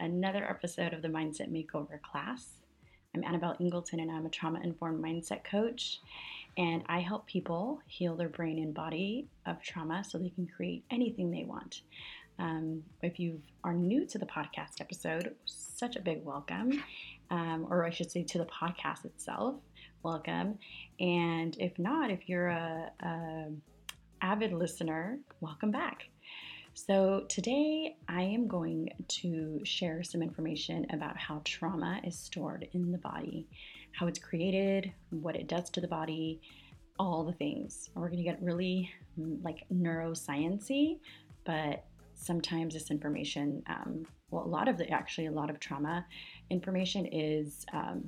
Another episode of the Mindset Makeover class. I'm Annabelle Ingleton, and I'm a trauma-informed mindset coach, and I help people heal their brain and body of trauma so they can create anything they want. If you are new to the podcast episode, such a big welcome, or I should say to the podcast itself, welcome. And if not, if you're an avid listener, welcome back. So today I am going to share some information about how trauma is stored in the body, how it's created, what it does to the body, all the things. We're going to get really neuroscience-y, but sometimes this information, a lot of trauma information is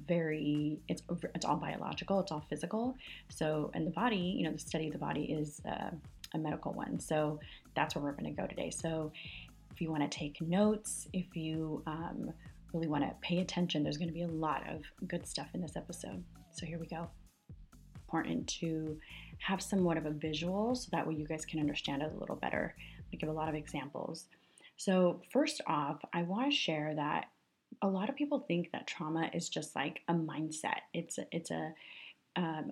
it's all biological, it's all physical. So, and the body, the study of the body is a medical one. So that's where we're going to go today. So if you want to take notes, if you really want to pay attention, there's going to be a lot of good stuff in this episode. So here we go. Important to have somewhat of a visual so that way you guys can understand it a little better. I give a lot of examples. So first off, I want to share that a lot of people think that trauma is just like a mindset. It's a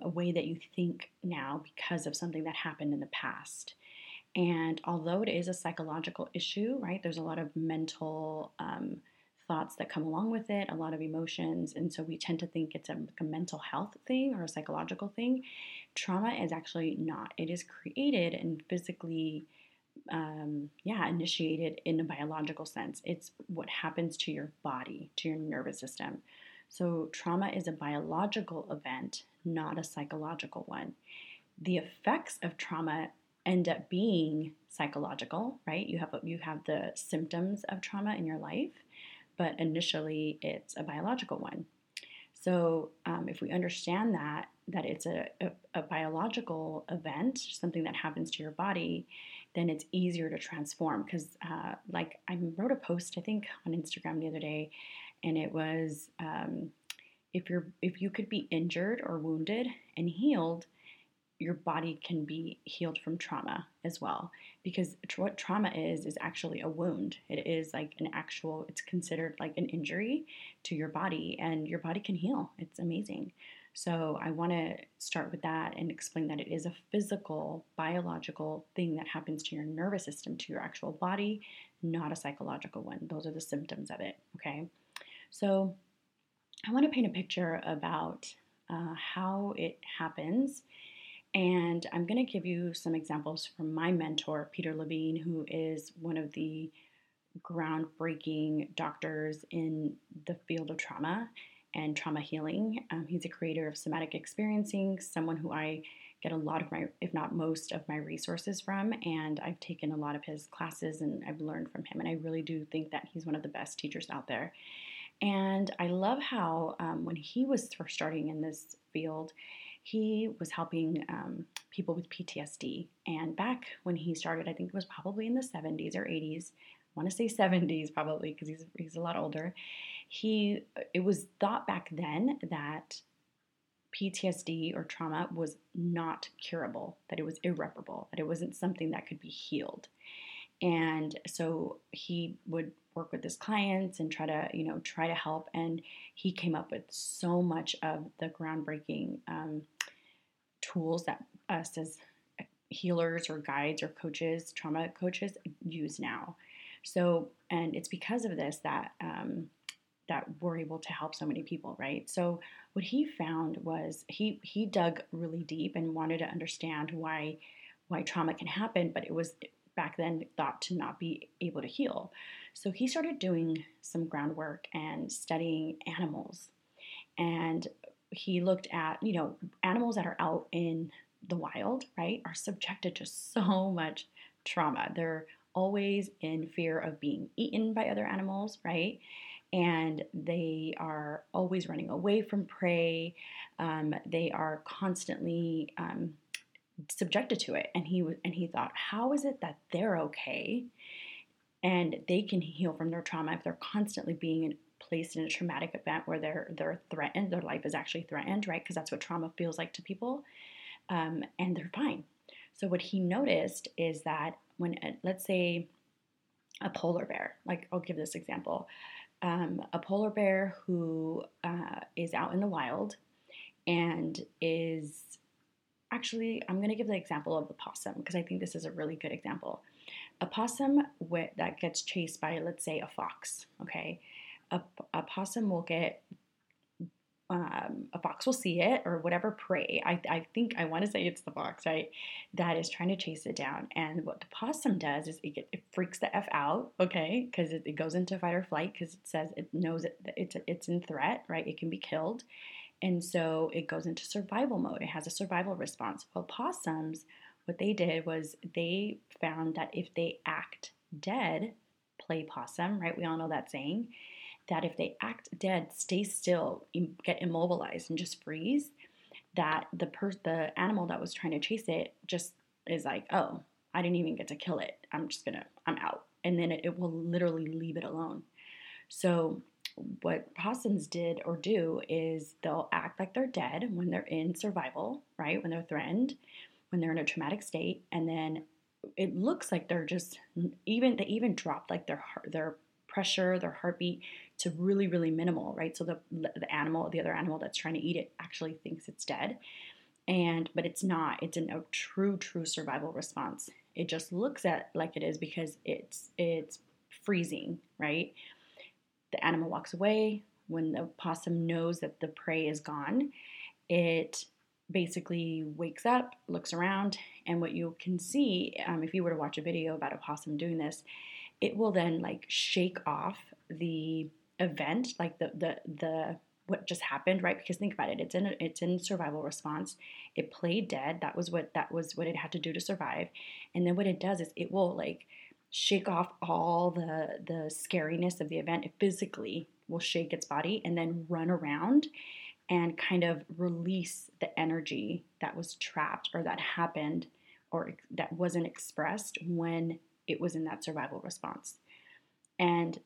way that you think now because of something that happened in the past. And although it is a psychological issue, right, there's a lot of mental thoughts that come along with it, a lot of emotions, and so we tend to think it's a mental health thing or a psychological thing. Trauma is actually not. It is created and physically initiated in a biological sense. It's what happens to your body, to your nervous system. So trauma is a biological event, not a psychological one. The effects of trauma end up being psychological, right? You have the symptoms of trauma in your life, but initially it's a biological one. So if we understand that it's a biological event, something that happens to your body, then it's easier to transform. Because I wrote a post, I think, on Instagram the other day, and it was if you could be injured or wounded and healed, your body can be healed from trauma as well. Because what trauma is actually a wound. It is like it's considered like an injury to your body, and your body can heal. It's amazing. So I want to start with that and explain that it is a physical, biological thing that happens to your nervous system, to your actual body, not a psychological one. Those are the symptoms of it, okay? So I want to paint a picture about how it happens, and I'm going to give you some examples from my mentor, Peter Levine, who is one of the groundbreaking doctors in the field of trauma and trauma healing. He's a creator of Somatic Experiencing, someone who I get a lot of my, if not most of my resources from, and I've taken a lot of his classes and I've learned from him, and I really do think that he's one of the best teachers out there. And I love how when he was first starting in this field, he was helping people with PTSD. And back when he started, I think it was probably in the 70s or 80s. I want to say 70s probably because he's a lot older. It was thought back then that PTSD or trauma was not curable, that it was irreparable, that it wasn't something that could be healed. And so he would work with his clients and try to help. And he came up with so much of the groundbreaking tools that us as healers or guides or coaches, trauma coaches, use now. So, and it's because of this that we're able to help so many people, right? So what he found was he dug really deep and wanted to understand why trauma can happen, but it was back then thought to not be able to heal. So he started doing some groundwork and studying animals. And he looked at, animals that are out in the wild, right, are subjected to so much trauma. They're always in fear of being eaten by other animals, right? And they are always running away from prey. They are constantly subjected to it. And he thought, how is it that they're okay and they can heal from their trauma if they're constantly being placed in a traumatic event where they're threatened, their life is actually threatened, right? Because that's what trauma feels like to people, and they're fine. So what he noticed is that when, let's say, a polar bear, like I'll give this example, a polar bear who is out in the wild and is actually, I'm going to give the example of the possum because I think this is a really good example. A possum that gets chased by, let's say, a fox, okay? A possum will get, a fox will see it or whatever prey. I think I want to say it's the fox, right? That is trying to chase it down. And what the possum does is it freaks the F out, okay? Because it goes into fight or flight because it says it knows it's in threat, right? It can be killed. And so it goes into survival mode. It has a survival response. Well, possums, what they did was they found that if they act dead, play possum, right? We all know that saying. That if they act dead, stay still, get immobilized, and just freeze, that the animal that was trying to chase it just is like, oh, I didn't even get to kill it. I'm out. And then it will literally leave it alone. So what possums did or do is they'll act like they're dead when they're in survival, right? When they're threatened, when they're in a traumatic state. And then it looks like they're just, they even dropped like their pressure, their heartbeat to really, really minimal, right? So the other animal that's trying to eat it actually thinks it's dead, but it's not. It's a true survival response. It just looks at like it is because it's freezing, right? The animal walks away. When the possum knows that the prey is gone, it basically wakes up, looks around, and what you can see, if you were to watch a video about a possum doing this, it will then like shake off the event, like the what just happened, right? Because think about it, it's in survival response. It played dead. That was what it had to do to survive. And then what it does is it will like shake off all the scariness of the event. It physically will shake its body and then run around and kind of release the energy that was trapped or that happened or that wasn't expressed when it was in that survival response. And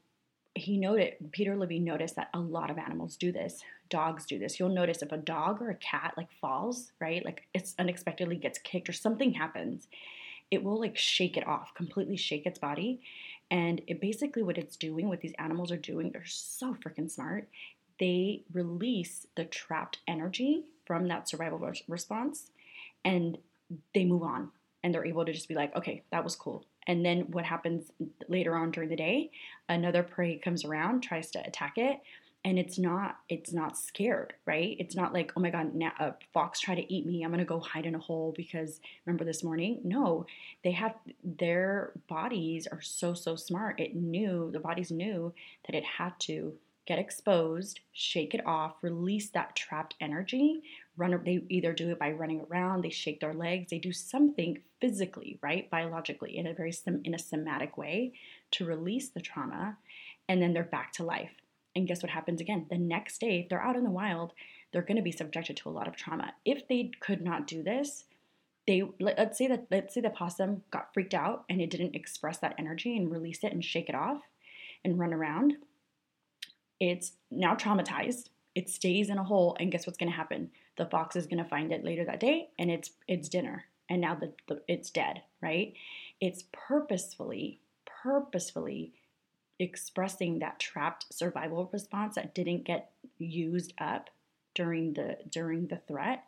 Peter Levine noticed that a lot of animals do this. Dogs do this. You'll notice if a dog or a cat like falls, right? Like it's unexpectedly gets kicked or something happens, it will like shake it off, completely shake its body. And it basically what these animals are doing, they're so freaking smart. They release the trapped energy from that survival response and they move on. And they're able to just be like, okay, that was cool. And then what happens later on during the day, another prey comes around, tries to attack it, and it's not scared, right? It's not like, oh my God, now a fox tried to eat me. I'm going to go hide in a hole because remember this morning? No, their bodies are so, so smart. The bodies knew that it had to get exposed, shake it off, release that trapped energy, they either do it by running around, they shake their legs, they do something physically, right, biologically, in a somatic way to release the trauma, and then they're back to life. And guess what happens again? The next day, if they're out in the wild, they're going to be subjected to a lot of trauma. If they could not do this, let's say the possum got freaked out and it didn't express that energy and release it and shake it off and run around, it's now traumatized. It stays in a hole, and guess what's going to happen? The fox is going to find it later that day, and it's dinner, and now it's dead, right? It's purposefully expressing that trapped survival response that didn't get used up during the threat,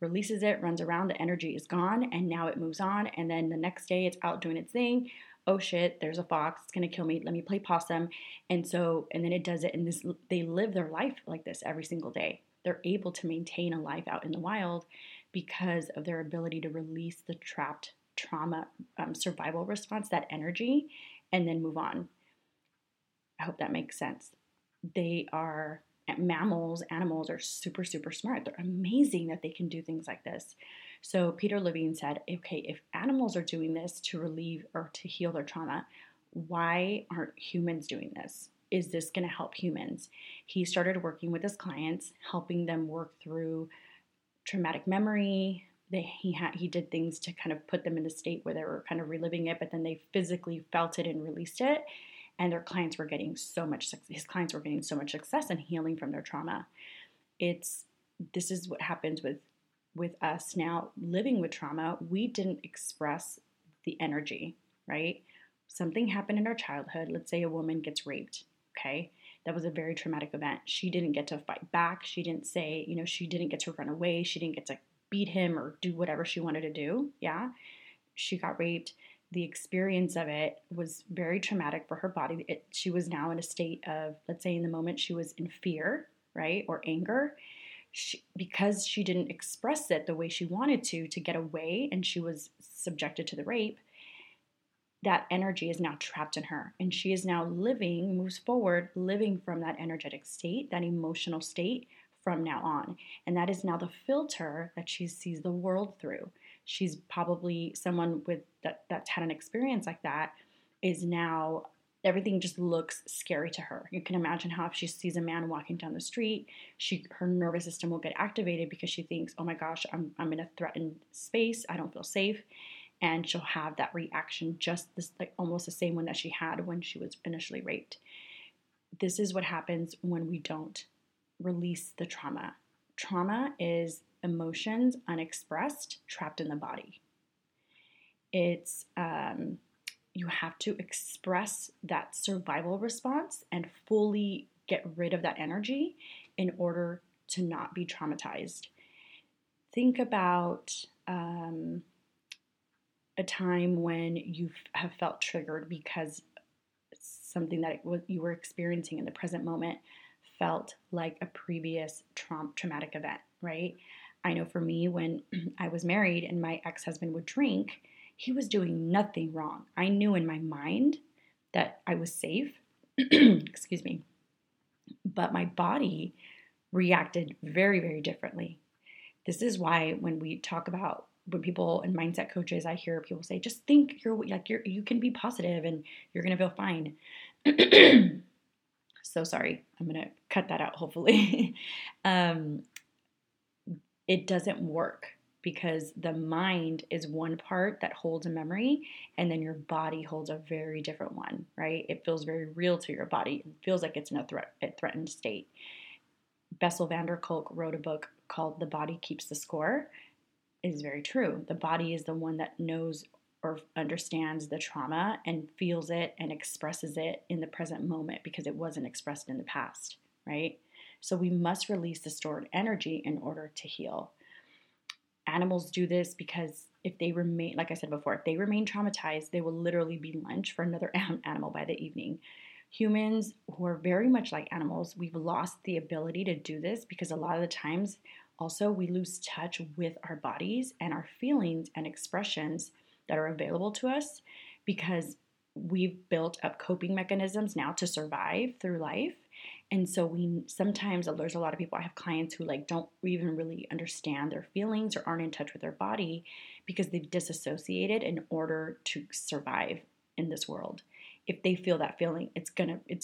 releases it, runs around, the energy is gone, and now it moves on, and then the next day it's out doing its thing. Oh shit, there's a fox, it's going to kill me, let me play possum. And then it does it, and they live their life like this every single day. They're able to maintain a life out in the wild because of their ability to release the trapped trauma, survival response, that energy, and then move on. I hope that makes sense. Animals are super, super smart. They're amazing that they can do things like this. So Peter Levine said, okay, if animals are doing this to relieve or to heal their trauma, why aren't humans doing this? Is this going to help humans? He started working with his clients, helping them work through traumatic memory, he did things to kind of put them in a state where they were kind of reliving it, but then they physically felt it and released it. And their clients were getting so much, his clients were getting so much success and healing from their trauma. This is what happens with us now living with trauma. We didn't express the energy, right? Something happened in our childhood. Let's say a woman gets raped. Okay. That was a very traumatic event. She didn't get to fight back. She didn't say, she didn't get to run away. She didn't get to beat him or do whatever she wanted to do. Yeah. She got raped. The experience of it was very traumatic for her body. She was now in a state of, let's say in the moment she was in fear, right? Or anger. Because she didn't express it the way she wanted to get away, and she was subjected to the rape, that energy is now trapped in her. And she is now moves forward, living from that energetic state, that emotional state from now on. And that is now the filter that she sees the world through. She's probably someone with that's had an experience like that is now, everything just looks scary to her. You can imagine how if she sees a man walking down the street, her nervous system will get activated because she thinks, oh my gosh, I'm in a threatened space. I don't feel safe. And she'll have that reaction, just this, like almost the same one that she had when she was initially raped. This is what happens when we don't release the trauma. Trauma is emotions unexpressed, trapped in the body. It's, you have to express that survival response and fully get rid of that energy in order to not be traumatized. Think about, a time when you have felt triggered because something that you were experiencing in the present moment felt like a previous traumatic event, right? I know for me, when I was married and my ex-husband would drink, he was doing nothing wrong. I knew in my mind that I was safe, excuse me, but my body reacted very, very differently. This is why when people and mindset coaches, I hear people say, just think you can be positive and you're going to feel fine. So sorry. I'm going to cut that out. Hopefully. It doesn't work because the mind is one part that holds a memory, and then your body holds a very different one, right? It feels very real to your body. It feels like it's in a threatened state. Bessel van der Kolk wrote a book called The Body Keeps the Score. Is very true. The body is the one that knows or understands the trauma and feels it and expresses it in the present moment because it wasn't expressed in the past, right? So we must release the stored energy in order to heal. Animals do this because if they remain, like I said before, if they remain traumatized, they will literally be lunch for another animal by the evening. Humans, who are very much like animals, we've lost the ability to do this because a lot of the times also, we lose touch with our bodies and our feelings and expressions that are available to us because we've built up coping mechanisms now to survive through life. And so there's a lot of people, I have clients who don't even really understand their feelings or aren't in touch with their body because they've disassociated in order to survive in this world. If they feel that feeling, it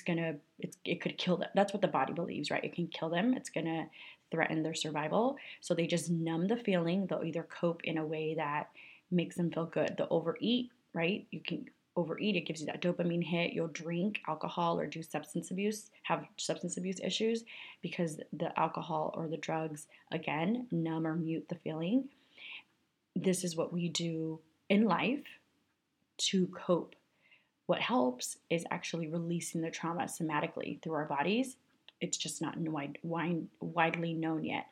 could kill them. That's what the body believes, right? It can kill them. It's going to threaten their survival. So they just numb the feeling. They'll either cope in a way that makes them feel good. They'll overeat, right? You can overeat. It gives you that dopamine hit. You'll drink alcohol or do substance abuse, have substance abuse issues because the alcohol or the drugs, again, numb or mute the feeling. This is what we do in life to cope. What helps is actually releasing the trauma somatically through our bodies. It's just not widely known yet.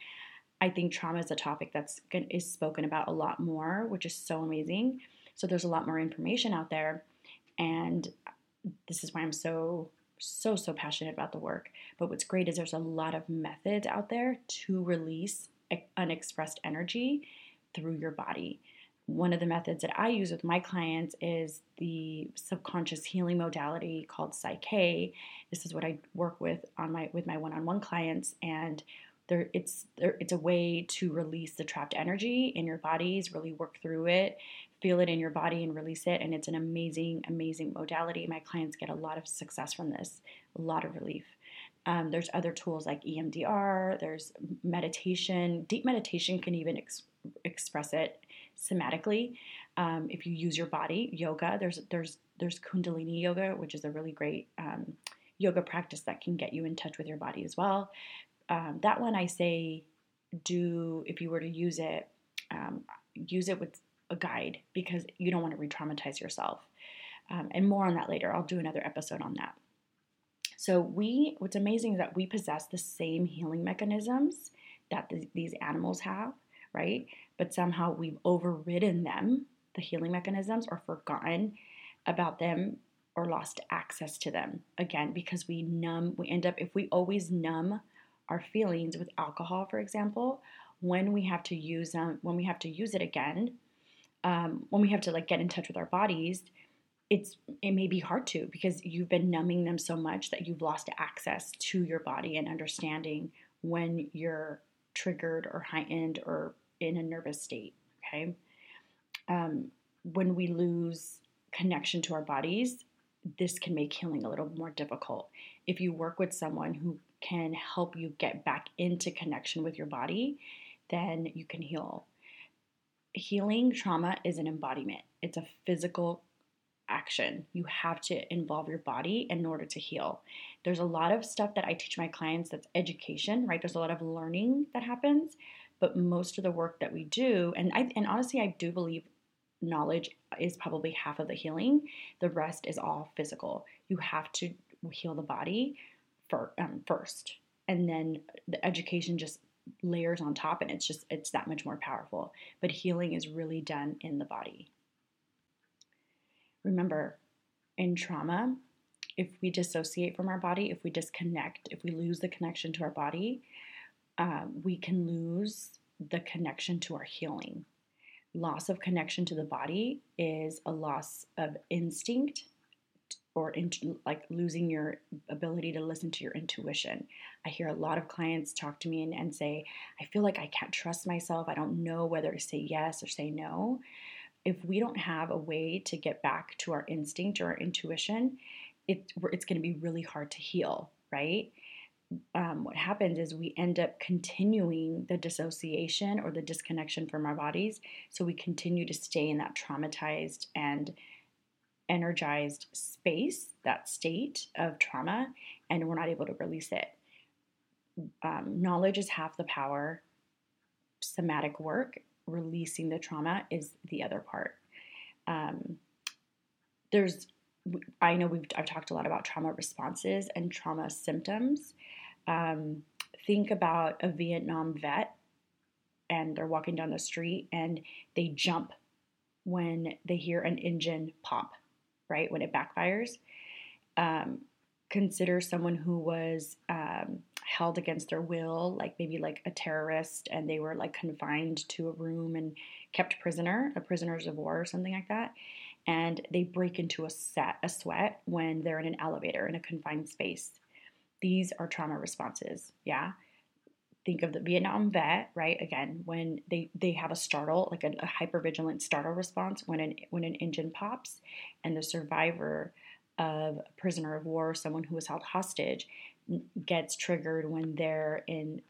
I think trauma is a topic that's is spoken about a lot more, which is so amazing. So there's a lot more information out there. And this is why I'm so, so, so passionate about the work. But what's great is there's a lot of methods out there to release unexpressed energy through your body. One of the methods that I use with my clients is the subconscious healing modality called PSYCH-K. This is what I work with with my one-on-one clients, and it's a way to release the trapped energy in your bodies, really work through it, feel it in your body and release it, and it's an amazing, amazing modality. My clients get a lot of success from this, a lot of relief. There's other tools like EMDR, there's meditation. Deep meditation can even express it somatically. If you use your body, yoga, there's Kundalini yoga, which is a really great yoga practice that can get you in touch with your body as well. That one I say do, if you were to use it with a guide, because you don't want to re-traumatize yourself. And more on that later. I'll do another episode on that. So what's amazing is that we possess the same healing mechanisms that these animals have, right? But somehow we've overridden them, the healing mechanisms, or forgotten about them or lost access to them. Again, because if we always numb our feelings with alcohol, for example, when we have to use them, when we have to use it again, when we have to get in touch with our bodies, it may be hard to, because you've been numbing them so much that you've lost access to your body and understanding when you're triggered or heightened or in a nervous state, okay? When we lose connection to our bodies, this can make healing a little more difficult. If you work with someone who can help you get back into connection with your body, then you can heal. Healing trauma is an embodiment. It's a physical action. You have to involve your body in order to heal. There's a lot of stuff that I teach my clients that's education, right? There's a lot of learning that happens, but most of the work that we do, and honestly, I do believe knowledge is probably half of the healing. The rest is all physical. You have to heal the body first, and then the education just layers on top, and it's that much more powerful. But healing is really done in the body. Remember, in trauma, if we dissociate from our body, if we disconnect, if we lose the connection to our body, we can lose the connection to our healing. Loss of connection to the body is a loss of instinct, or losing your ability to listen to your intuition. I hear a lot of clients talk to me and say, I feel like I can't trust myself. I don't know whether to say yes or say no. If we don't have a way to get back to our instinct or our intuition, it's going to be really hard to heal, right? What happens is we end up continuing the dissociation or the disconnection from our bodies, so we continue to stay in that traumatized and energized space, that state of trauma, and we're not able to release it. Knowledge is half the power. Somatic work, releasing the trauma, is the other part. I've talked a lot about trauma responses and trauma symptoms. Think about a Vietnam vet, and they're walking down the street and they jump when they hear an engine pop, right? When it backfires. Consider someone who was held against their will, maybe a terrorist, and they were confined to a room and kept prisoners of war or something like that. And they break into a sweat when they're in an elevator in a confined space. These are trauma responses. Yeah. Think of the Vietnam vet, right? Again, when they have a startle, a hypervigilant startle response when an engine pops, and the survivor of a prisoner of war, someone who was held hostage, gets triggered when they're in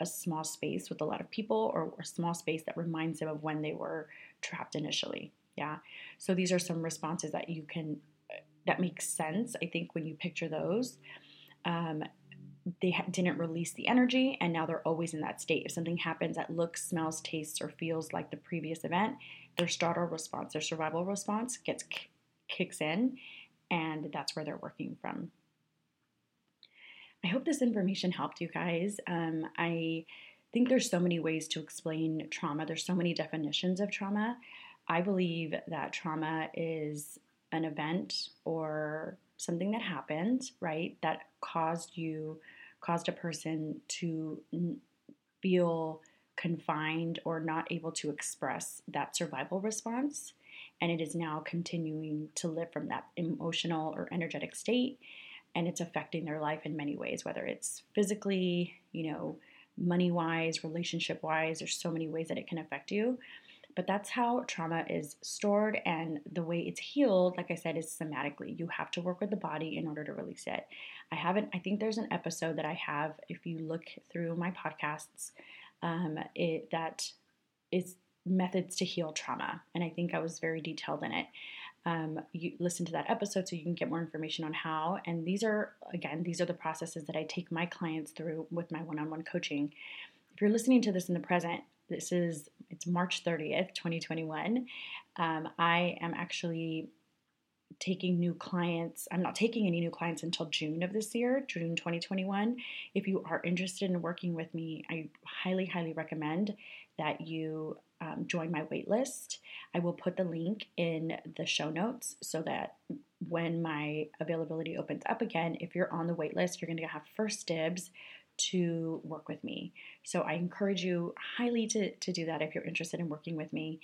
a small space with a lot of people, or a small space that reminds them of when they were trapped initially. Yeah. So these are some responses that that make sense, I think, when you picture those. They didn't release the energy, and now they're always in that state. If something happens that looks, smells, tastes, or feels like the previous event, their startle response, their survival response kicks in, and that's where they're working from. I hope this information helped you guys. I think there's so many ways to explain trauma. There's so many definitions of trauma. I believe that trauma is an event or something that happened, right, that caused a person to feel confined or not able to express that survival response, and it is now continuing to live from that emotional or energetic state, and it's affecting their life in many ways, whether it's physically, money-wise, relationship-wise. There's so many ways that it can affect you. But that's how trauma is stored, and the way it's healed, like I said, is somatically. You have to work with the body in order to release it. I think there's an episode that I have, if you look through my podcasts, that is methods to heal trauma. And I think I was very detailed in it. You listen to that episode so you can get more information on how. And these are the processes that I take my clients through with my one-on-one coaching. If you're listening to this in the present, it's March 30th, 2021. I am actually taking new clients. I'm not taking any new clients until June of this year, June 2021. If you are interested in working with me, I highly, highly recommend that you join my wait list. I will put the link in the show notes so that when my availability opens up again, if you're on the wait list, you're going to have first dibs to work with me. So I encourage you highly to do that if you're interested in working with me.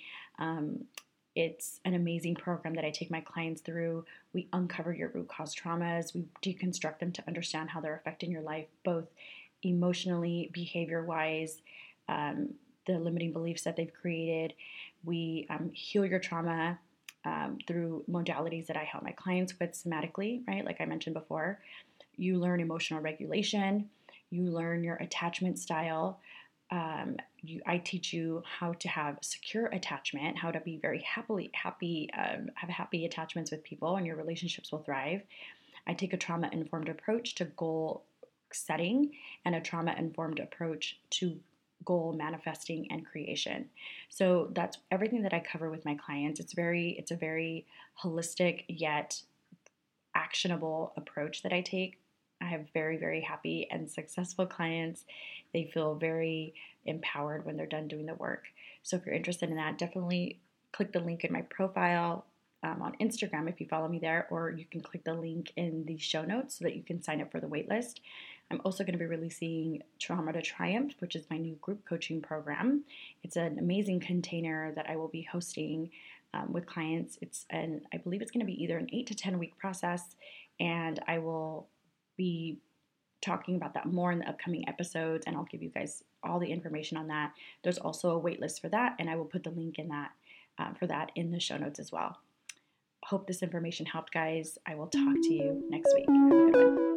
It's an amazing program that I take my clients through. We uncover your root cause traumas. We deconstruct them to understand how they're affecting your life, both emotionally, behavior-wise, the limiting beliefs that they've created. We heal your trauma through modalities that I help my clients with somatically, right? Like I mentioned before, you learn emotional regulation. You learn your attachment style. I teach you how to have secure attachment, how to be very have happy attachments with people, and your relationships will thrive. I take a trauma-informed approach to goal setting and a trauma-informed approach to goal manifesting and creation. So that's everything that I cover with my clients. It's a very holistic yet actionable approach that I take. I have very, very happy and successful clients. They feel very empowered when they're done doing the work. So if you're interested in that, definitely click the link in my profile on Instagram if you follow me there, or you can click the link in the show notes so that you can sign up for the waitlist. I'm also going to be releasing Trauma to Triumph, which is my new group coaching program. It's an amazing container that I will be hosting with clients. I believe it's going to be either an 8 to 10 week process, and I will be talking about that more in the upcoming episodes, and I'll give you guys all the information on that. There's also a wait list for that, and I will put the link in that for that in the show notes as well. Hope this information helped, guys. I will talk to you next week. Have a good one.